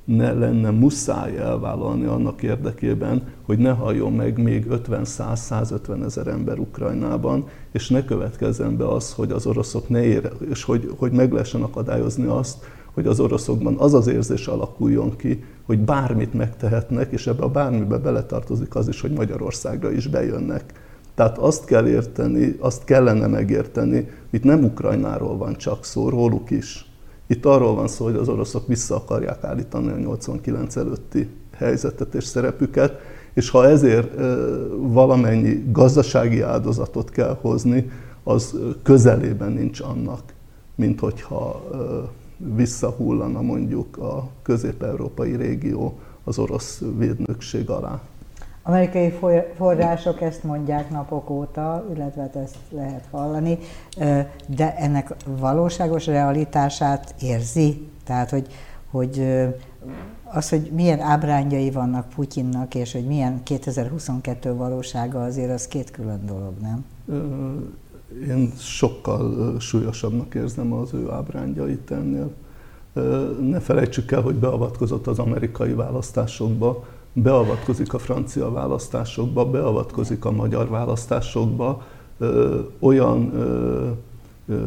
ne lenne muszáj elvállalni annak érdekében, hogy ne halljon meg még ötven-száz-százötven ezer ember Ukrajnában, és ne következzen be az, hogy az oroszok ne ér, és hogy, hogy meg lehessen akadályozni azt, hogy az oroszokban az az érzés alakuljon ki, hogy bármit megtehetnek, és ebbe a bármibe beletartozik az is, hogy Magyarországra is bejönnek. Tehát azt kell érteni, azt kellene megérteni, itt nem Ukrajnáról van csak szó, róluk is. Itt arról van szó, hogy az oroszok vissza akarják állítani a nyolcvankilenc előtti helyzetet és szerepüket, és ha ezért valamennyi gazdasági áldozatot kell hozni, az közelében nincs annak, mint hogyha visszahullana mondjuk a közép-európai régió az orosz védnökség alá. Amerikai források ezt mondják napok óta, illetve ezt lehet hallani, de ennek valóságos realitását érzi? Tehát, hogy, hogy az, hogy milyen ábrányai vannak Putyinnak, és hogy milyen kétezer-huszonkettő valósága, azért az két külön dolog, nem? Én sokkal súlyosabbnak érzem az ő ábrányait ennél. Ne felejtsük el, hogy beavatkozott az amerikai választásokba, beavatkozik a francia választásokba, beavatkozik a magyar választásokba, ö, olyan ö, ö,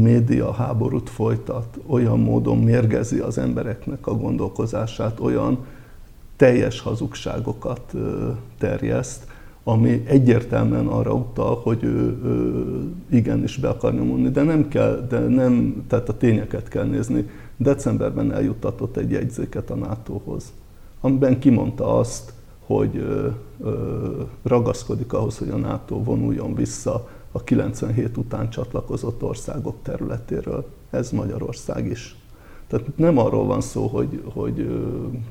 média háborút folytat, olyan módon mérgezi az embereknek a gondolkozását, olyan teljes hazugságokat ö, terjeszt, ami egyértelműen arra utal, hogy ő, ő igenis be akarja mondani, de nem kell, de nem, tehát a tényeket kell nézni. Decemberben eljuttatott egy jegyzéket a nátóhoz, amiben kimondta azt, hogy ö, ö, ragaszkodik ahhoz, hogy a NATO vonuljon vissza a kilencvenhét után csatlakozott országok területéről. Ez Magyarország is. Tehát nem arról van szó, hogy, hogy ö,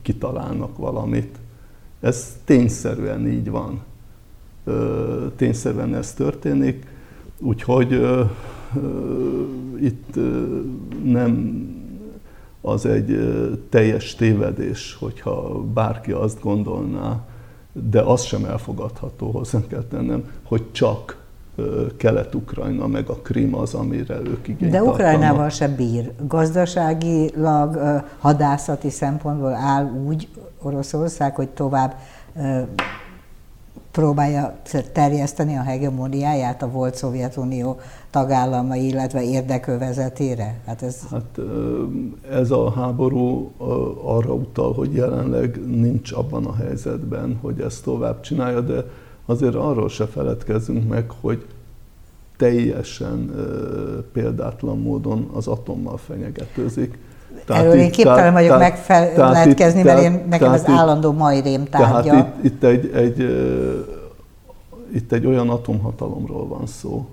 kitalálnak valamit. Ez tényszerűen így van. Ö, tényszerűen ez történik, úgyhogy ö, ö, itt ö, nem... az egy teljes tévedés, hogyha bárki azt gondolná, de az sem elfogadható, hozzá kell tennem, hogy csak Kelet-Ukrajna meg a Krím az, amire ők igényt tartanak. De Ukrajnával se bír. Gazdaságilag, hadászati szempontból áll úgy Oroszország, hogy tovább próbálja terjeszteni a hegemóniáját a volt Szovjetunió tagállamai, illetve érdekövezetére? Hát ez... Hát, ez a háború arra utal, hogy jelenleg nincs abban a helyzetben, hogy ezt tovább csinálja, de azért arról se feledkezzünk meg, hogy teljesen példátlan módon az atommal fenyegetőzik. Tehát erről én képtelen vagyok megfeledkezni, mert én, nekem ez állandó mai rém tárgya. Tehát itt, itt, egy, egy, itt egy olyan atomhatalomról van szó,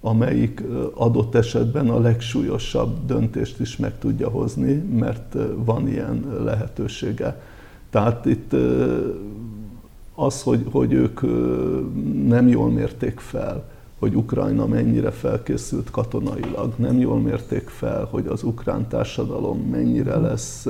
amelyik adott esetben a legsúlyosabb döntést is meg tudja hozni, mert van ilyen lehetősége. Tehát itt az, hogy, hogy ők nem jól mérték fel, hogy Ukrajna mennyire felkészült katonailag, nem jól mérték fel, hogy az ukrán társadalom mennyire lesz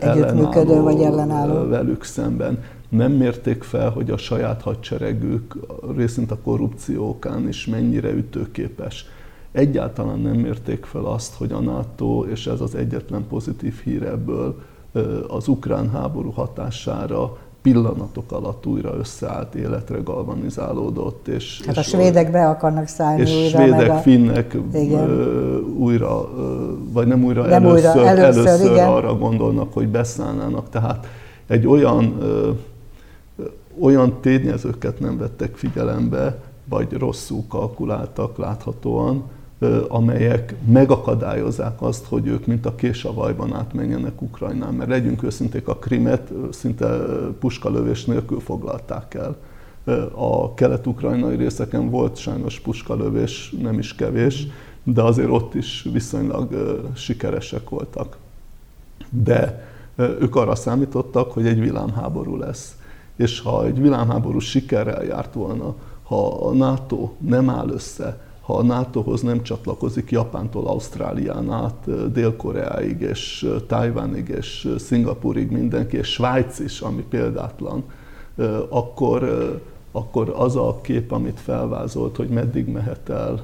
ellenálló, vagy ellenálló velük szemben. Nem mérték fel, hogy a saját hadseregük részint a korrupció okán is mennyire ütőképes. Egyáltalán nem mérték fel azt, hogy a NATO, és ez az egyetlen pozitív hír ebből, az ukrán háború hatására pillanatok alatt újra összeállt, életre galvanizálódott. És, hát és a svédek be akarnak szállni és újra. És svédek, a... finnek ö, újra, ö, vagy nem újra, nem először, újra. először, először arra gondolnak, hogy beszállnának. Tehát egy olyan, ö, olyan tényezőket nem vettek figyelembe, vagy rosszul kalkuláltak láthatóan, ö, amelyek megakadályozzák azt, hogy ők mint a késavajban átmenjenek Ukrajnán. Mert legyünk őszinték, a Krimet szinte puskalövés nélkül foglalták el. A kelet-ukrajnai részeken volt sajnos puskalövés, nem is kevés, de azért ott is viszonylag ö, sikeresek voltak. De ők arra számítottak, hogy egy világháború lesz. És ha egy világháború sikerrel járt volna, ha a NATO nem áll össze, ha a nátóhoz nem csatlakozik Japántól Ausztrálián át, Dél-Koreáig és Tajvanig és Szingapúrig mindenki, és Svájc is, ami példátlan, akkor, akkor az a kép, amit felvázolt, hogy meddig mehet el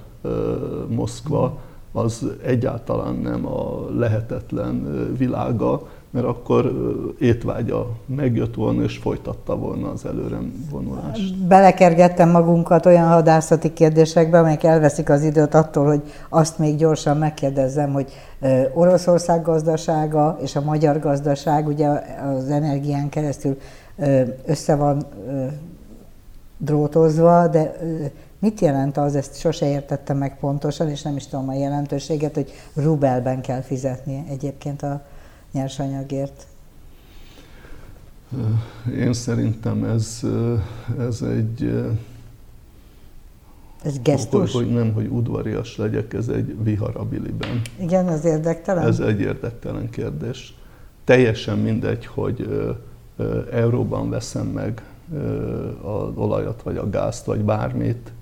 Moszkva, az egyáltalán nem a lehetetlen világa, mert akkor étvágya megjött volna, és folytatta volna az előre vonulást. Belekergettem magunkat olyan hadászati kérdésekbe, amelyek elveszik az időt attól, hogy azt még gyorsan megkérdezzem, hogy Oroszország gazdasága és a magyar gazdaság ugye az energián keresztül össze van drótozva, de mit jelent az, ezt sose értettem meg pontosan, és nem is tudom a jelentőséget, hogy rubelben kell fizetni egyébként a nyersanyagért? Én szerintem ez, ez egy Ez gesztus? Hogy nem, hogy udvarias legyek, ez egy viharabiliben. Igen, az érdektelen? Ez egy érdektelen kérdés. Teljesen mindegy, hogy euróban veszem meg az olajat, vagy a gázt, vagy bármit,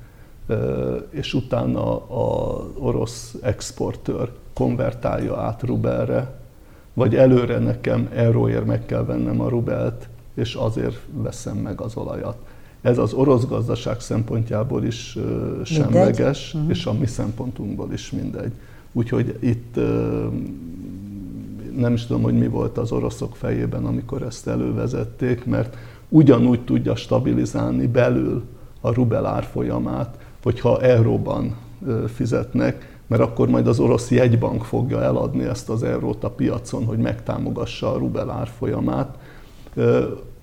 és utána az orosz exportőr konvertálja át rubelre, vagy előre nekem euróért meg kell vennem a rubelt, és azért veszem meg az olajat. Ez az orosz gazdaság szempontjából is semleges, mindegy. És a mi szempontunkból is mindegy. Úgyhogy itt nem is tudom, hogy mi volt az oroszok fejében, amikor ezt elővezették, mert ugyanúgy tudja stabilizálni belül a rubel árfolyamát, hogyha euróban fizetnek, mert akkor majd az orosz jegybank fogja eladni ezt az eurót a piacon, hogy megtámogassa a rubel árfolyamát.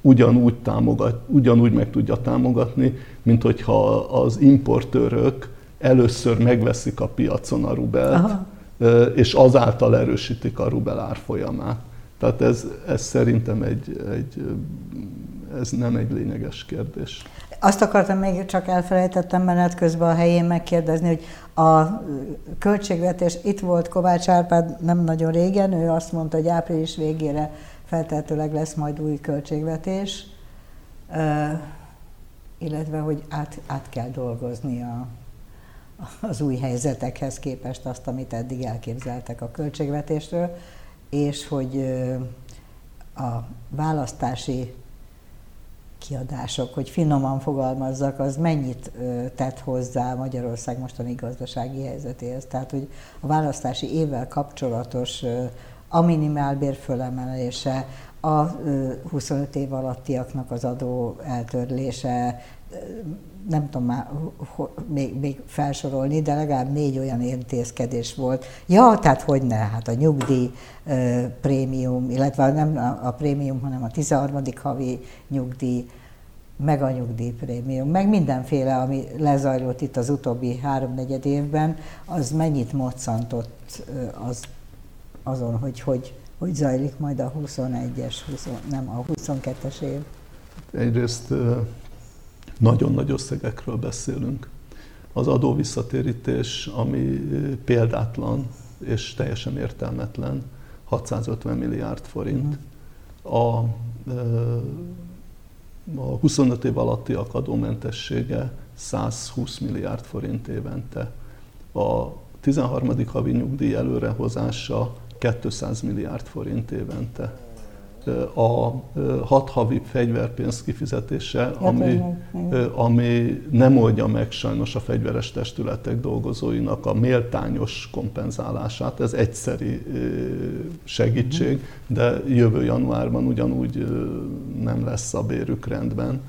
Ugyanúgy, támogat, ugyanúgy meg tudja támogatni, mint hogyha az importőrök először megveszik a piacon a rubelt, aha, és azáltal erősítik a rubel árfolyamát. Tehát ez, ez szerintem egy, egy, ez nem egy lényeges kérdés. Azt akartam, még csak elfelejtettem menet közben a helyén megkérdezni, hogy a költségvetés, itt volt Kovács Árpád nem nagyon régen, ő azt mondta, hogy április végére feltehetőleg lesz majd új költségvetés, illetve hogy át, át kell dolgozni a, az új helyzetekhez képest azt, amit eddig elképzeltek a költségvetésről, és hogy a választási kiadások, hogy finoman fogalmazzak, az mennyit tett hozzá Magyarország mostani gazdasági helyzetéhez. Tehát, hogy a választási évvel kapcsolatos a minimálbér fölemelése, a huszonöt év alattiaknak az adó eltörlése, nem tudom már még, még felsorolni, de legalább négy olyan intézkedés volt. Ja, tehát hogyne, hát a nyugdíj prémium, illetve nem a prémium, hanem a tizenharmadik havi nyugdíj, meg a nyugdíjprémium, meg mindenféle, ami lezajlott itt az utóbbi három-negyed évben, az mennyit moccantott az azon, hogy, hogy hogy zajlik majd a huszonegyes, húsz, nem a huszonkettes év? Egyrészt nagyon nagy összegekről beszélünk. Az adóvisszatérítés, ami példátlan és teljesen értelmetlen, hatszázötven milliárd forint. A, a huszonöt év alattiak adómentessége százhúsz milliárd forint évente. A tizenharmadik havi nyugdíj előrehozása kétszáz milliárd forint évente. A hat havi fegyverpénz kifizetése, ami, ami nem oldja meg sajnos a fegyveres testületek dolgozóinak a méltányos kompenzálását. Ez egyszeri segítség, de jövő januárban ugyanúgy nem lesz a bérük rendben.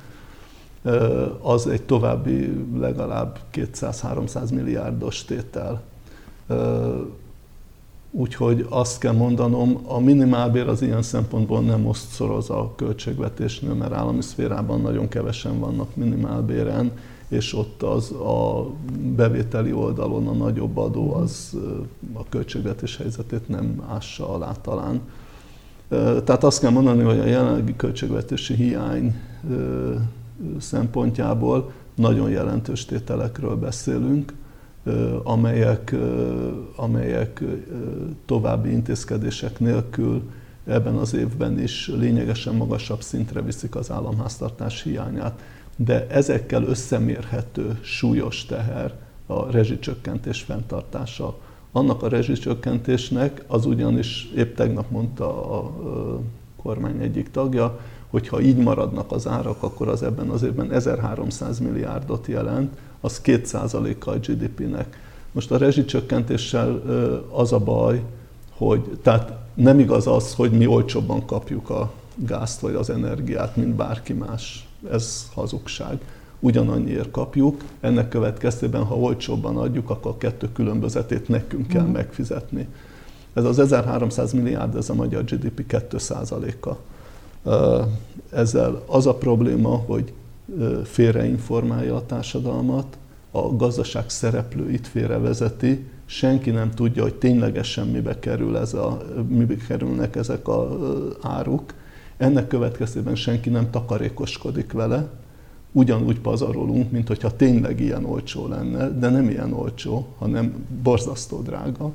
Az egy további legalább kétszáz-háromszáz milliárdos tétel. Úgyhogy azt kell mondanom, a minimálbér az ilyen szempontból nem osztszoroz a költségvetésnél, mert állami szférában nagyon kevesen vannak minimálbéren, és ott az a bevételi oldalon a nagyobb adó az a költségvetés helyzetét nem ássa alá talán. Tehát azt kell mondani, hogy a jelenlegi költségvetési hiány szempontjából nagyon jelentős tételekről beszélünk, amelyek, amelyek további intézkedések nélkül ebben az évben is lényegesen magasabb szintre viszik az államháztartás hiányát. De ezekkel összemérhető súlyos teher a rezsicsökkentés fenntartása. Annak a rezsicsökkentésnek, az ugyanis épp tegnap mondta a kormány egyik tagja, hogyha így maradnak az árak, akkor az ebben az évben ezerháromszáz milliárdot jelent, az két százaléka a gé dé pének. Most a rezsicsökkentéssel az a baj, hogy tehát nem igaz az, hogy mi olcsóbban kapjuk a gázt vagy az energiát, mint bárki más. Ez hazugság. Ugyanannyiért kapjuk, ennek következtében, ha olcsóbban adjuk, akkor a kettő különbözetét nekünk kell megfizetni. Ez az ezerháromszáz milliárd, ez a magyar gé dé pé két százaléka. Ezzel az a probléma, hogy félreinformálja a társadalmat, a gazdaság szereplőit félrevezeti, senki nem tudja, hogy ténylegesen mibe, kerül ez a, mibe kerülnek ezek az áruk. Ennek következtében senki nem takarékoskodik vele, ugyanúgy pazarolunk, mint hogyha tényleg ilyen olcsó lenne, de nem ilyen olcsó, hanem borzasztó drága.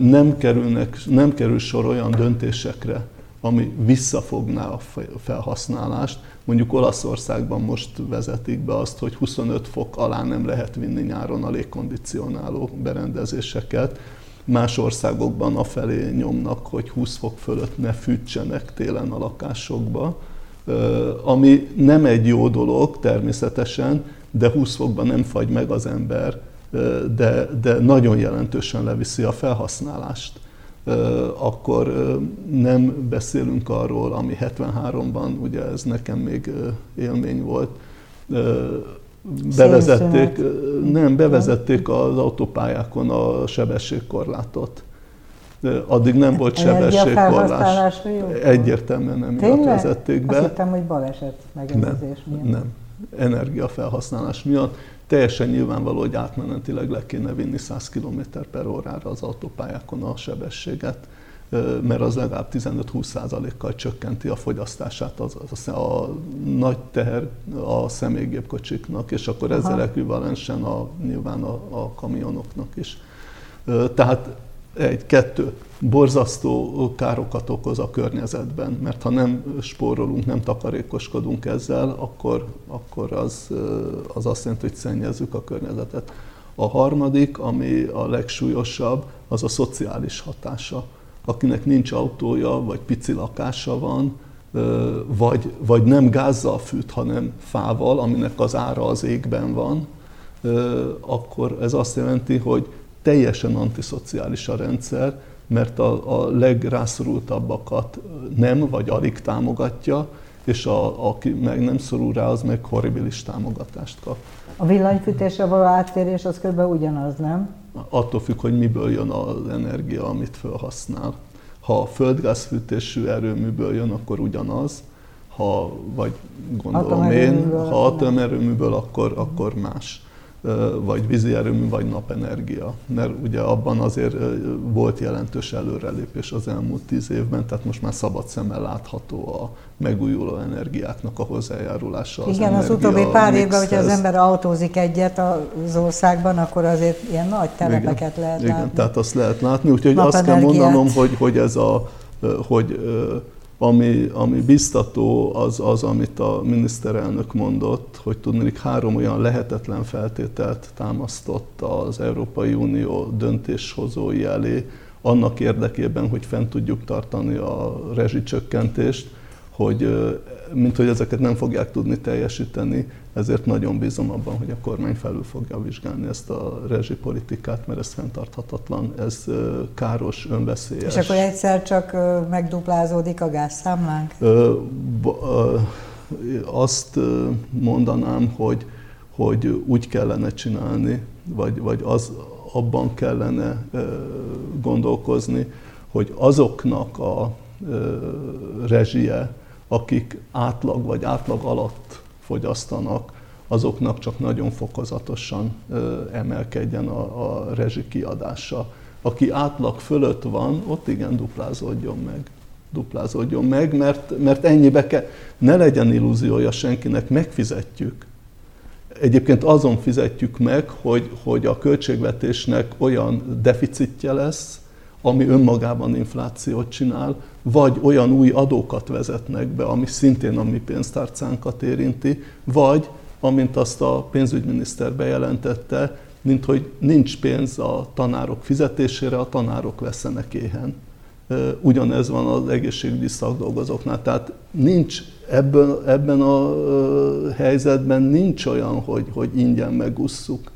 Nem, kerülnek, nem kerül sor olyan döntésekre, ami visszafogná a felhasználást. Mondjuk Olaszországban most vezetik be azt, hogy huszonöt fok alá nem lehet vinni nyáron a légkondicionáló berendezéseket. Más országokban afelé nyomnak, hogy húsz fok fölött ne fűtsenek télen a lakásokba, ami nem egy jó dolog természetesen, de húsz fokban nem fagy meg az ember, de, de nagyon jelentősen leviszi a felhasználást. Akkor nem beszélünk arról, ami hetvenháromban, ugye ez nekem még élmény volt, bevezették, nem, bevezették az autópályákon a sebességkorlátot. Addig nem volt sebességkorlás. Egyértelműen nem miatt vezették be. Azt hittem, hogy baleset megelőzés miatt. Nem, energiafelhasználás miatt. Teljesen nyilvánvaló, hogy átmenetileg le kéne vinni száz kilométer per órára az autópályákon a sebességet, mert az legalább tizenöt-húsz százalékkal csökkenti a fogyasztását az, az a nagy teher a személygépkocsiknak, és akkor Aha. ezzel ekvivalensen a, nyilván a, a kamionoknak is. Tehát egy-kettő, borzasztó károkat okoz a környezetben, mert ha nem spórolunk, nem takarékoskodunk ezzel, akkor, akkor az, az azt jelenti, hogy szennyezzük a környezetet. A harmadik, ami a legsúlyosabb, az a szociális hatása. Akinek nincs autója, vagy pici lakása van, vagy, vagy nem gázzal fűt, hanem fával, aminek az ára az égben van, akkor ez azt jelenti, hogy teljesen antiszociális a rendszer, mert a, a legrászorultabbakat nem, vagy alig támogatja, és a, aki meg nem szorul rá, az meg horribilis támogatást kap. A villanyfűtésre való áttérés az körülbelül ugyanaz, nem? Attól függ, hogy miből jön az energia, amit felhasznál. Ha a földgázfűtésű erőműből jön, akkor ugyanaz, ha, vagy gondolom én, ha atomerőműből, akkor, akkor más. Vagy vízi erőmű, vagy napenergia. Mert ugye abban azért volt jelentős előrelépés az elmúlt tíz évben, tehát most már szabad szemmel látható a megújuló energiáknak a hozzájárulása az Igen, az utóbbi pár évben, hogyha az ember autózik egyet az országban, akkor azért ilyen nagy telepeket Igen. lehet Igen, látni. Igen, tehát azt lehet látni, úgyhogy azt kell mondanom, hogy, hogy ez a... Hogy, Ami, ami biztató, az az, amit a miniszterelnök mondott, hogy tudniillik három olyan lehetetlen feltételt támasztott az Európai Unió döntéshozói elé, annak érdekében, hogy fent tudjuk tartani a rezsicsökkentést, hogy, mint hogy ezeket nem fogják tudni teljesíteni, ezért nagyon bízom abban, hogy a kormány felül fogja vizsgálni ezt a rezsipolitikát, mert ez fenntarthatatlan, ez káros, önveszélyes. És akkor egyszer csak megduplázódik a gázszámlánk? Azt mondanám, hogy, hogy úgy kellene csinálni, vagy, vagy az, abban kellene gondolkozni, hogy azoknak a rezsie, akik átlag vagy átlag alatt fogyasztanak, azoknak csak nagyon fokozatosan emelkedjen a, a rezsi kiadása. Aki átlag fölött van, ott igen duplázódjon meg. Duplázódjon meg, mert, mert ennyibe kell. Ne legyen illúziója senkinek, megfizetjük. Egyébként azon fizetjük meg, hogy, hogy a költségvetésnek olyan deficitje lesz, ami önmagában inflációt csinál, vagy olyan új adókat vezetnek be, ami szintén a mi pénztárcánkat érinti, vagy, amint azt a pénzügyminiszter bejelentette, mint hogy nincs pénz a tanárok fizetésére, a tanárok vesztenek éhen. Ugyanez van az egészségügyi szakdolgozóknál. Tehát nincs ebben, ebben a helyzetben nincs olyan, hogy, hogy ingyen megusszuk.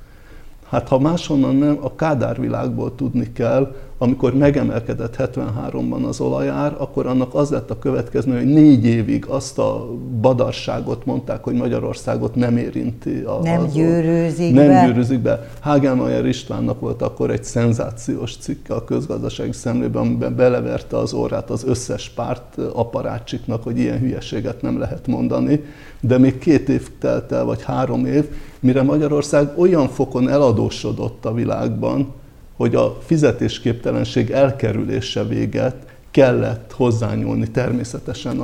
Hát ha máshonnan nem, a Kádár világból tudni kell, amikor megemelkedett hetvenháromban az olajár, akkor annak az lett a következménye, hogy négy évig azt a badarságot mondták, hogy Magyarországot nem érinti. A, nem azon, gyűrűzik nem be. Nem gyűrűzik be. Majer Istvánnak volt akkor egy szenzációs cikke a Közgazdasági Szemlében, amiben beleverte az orrát az összes párt aparátcsiknak, hogy ilyen hülyeséget nem lehet mondani. De még két év telt el, vagy három év, mire Magyarország olyan fokon eladósodott a világban, hogy a fizetésképtelenség elkerülése véget kellett hozzányúlni természetesen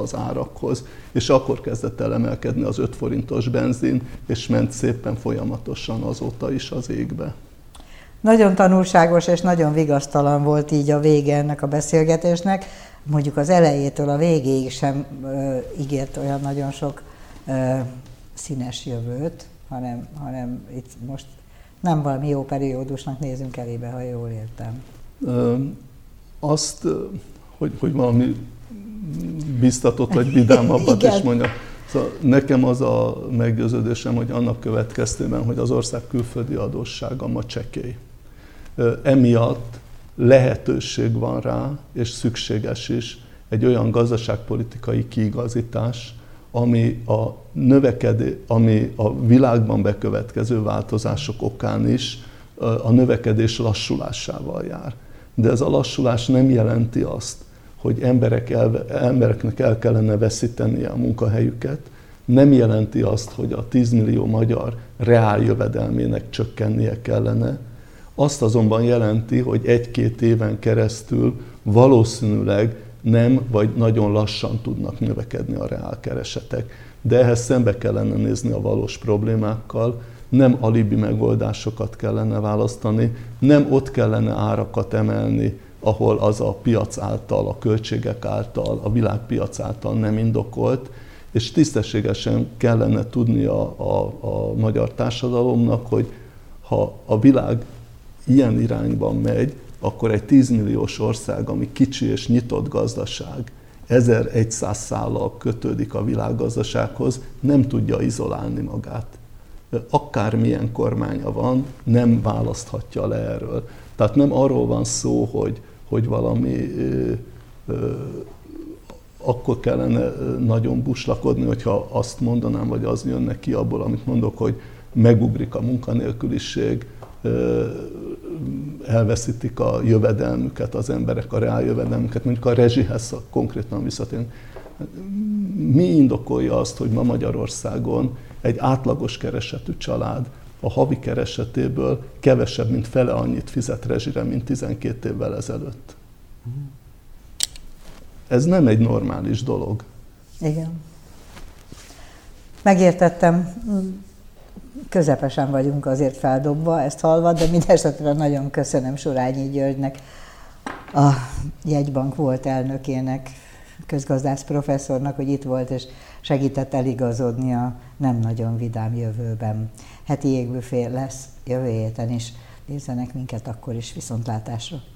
az árakhoz, és akkor kezdett el emelkedni az öt forintos benzin, és ment szépen folyamatosan azóta is az égbe. Nagyon tanulságos és nagyon vigasztalan volt így a vége ennek a beszélgetésnek. Mondjuk az elejétől a végéig sem ö, ígért olyan nagyon sok ö, színes jövőt, hanem, hanem itt most nem valami jó periódusnak nézünk elébe, ha jól értem. Ö, azt, hogy, hogy valami biztatott vagy vidámabbat is mondjam. Szóval nekem az a meggyőződésem, hogy annak következtében, hogy az ország külföldi adóssága ma csekély. Emiatt lehetőség van rá, és szükséges is egy olyan gazdaságpolitikai kiigazítás, ami a növekedés, ami a világban bekövetkező változások okán is a növekedés lassulásával jár. De ez a lassulás nem jelenti azt, hogy emberek el, embereknek el kellene veszítenie a munkahelyüket, nem jelenti azt, hogy a tíz millió magyar reál jövedelmének csökkennie kellene. Azt azonban jelenti, hogy egy-két éven keresztül valószínűleg nem vagy nagyon lassan tudnak növekedni a reálkeresetek. De ehhez szembe kellene nézni a valós problémákkal, nem alibi megoldásokat kellene választani, nem ott kellene árakat emelni, ahol az a piac által, a költségek által, a világpiac által nem indokolt, és tisztességesen kellene tudni a, a, a magyar társadalomnak, hogy ha a világ ilyen irányban megy, akkor egy tíz milliós ország, ami kicsi és nyitott gazdaság, ezerszáz szállal kötődik a világgazdasághoz, nem tudja izolálni magát. Akármilyen kormánya van, nem választhatja le erről. Tehát nem arról van szó, hogy hogy valami ö, ö, akkor kellene nagyon buslakodni, hogyha azt mondanám, vagy az jönne ki abból, amit mondok, hogy megugrik a munkanélküliség, ö, elveszítik a jövedelmüket az emberek, a reáljövedelmüket, mondjuk a rezsihez konkrétan visszatérünk. Mi indokolja azt, hogy ma Magyarországon egy átlagos keresetű család a havi keresetéből kevesebb, mint fele annyit fizet rezsire, mint tizenkét évvel ezelőtt? Ez nem egy normális dolog. Igen. Megértettem. Közepesen vagyunk azért feldobva, ezt hallva, de mindesetre nagyon köszönöm Surányi Györgynek, a jegybank volt elnökének, közgazdász professzornak, hogy itt volt és segített eligazodni a nem nagyon vidám jövőben. Heti Jégbüfé lesz jövő héten is. Nézzenek minket akkor is, viszontlátásra!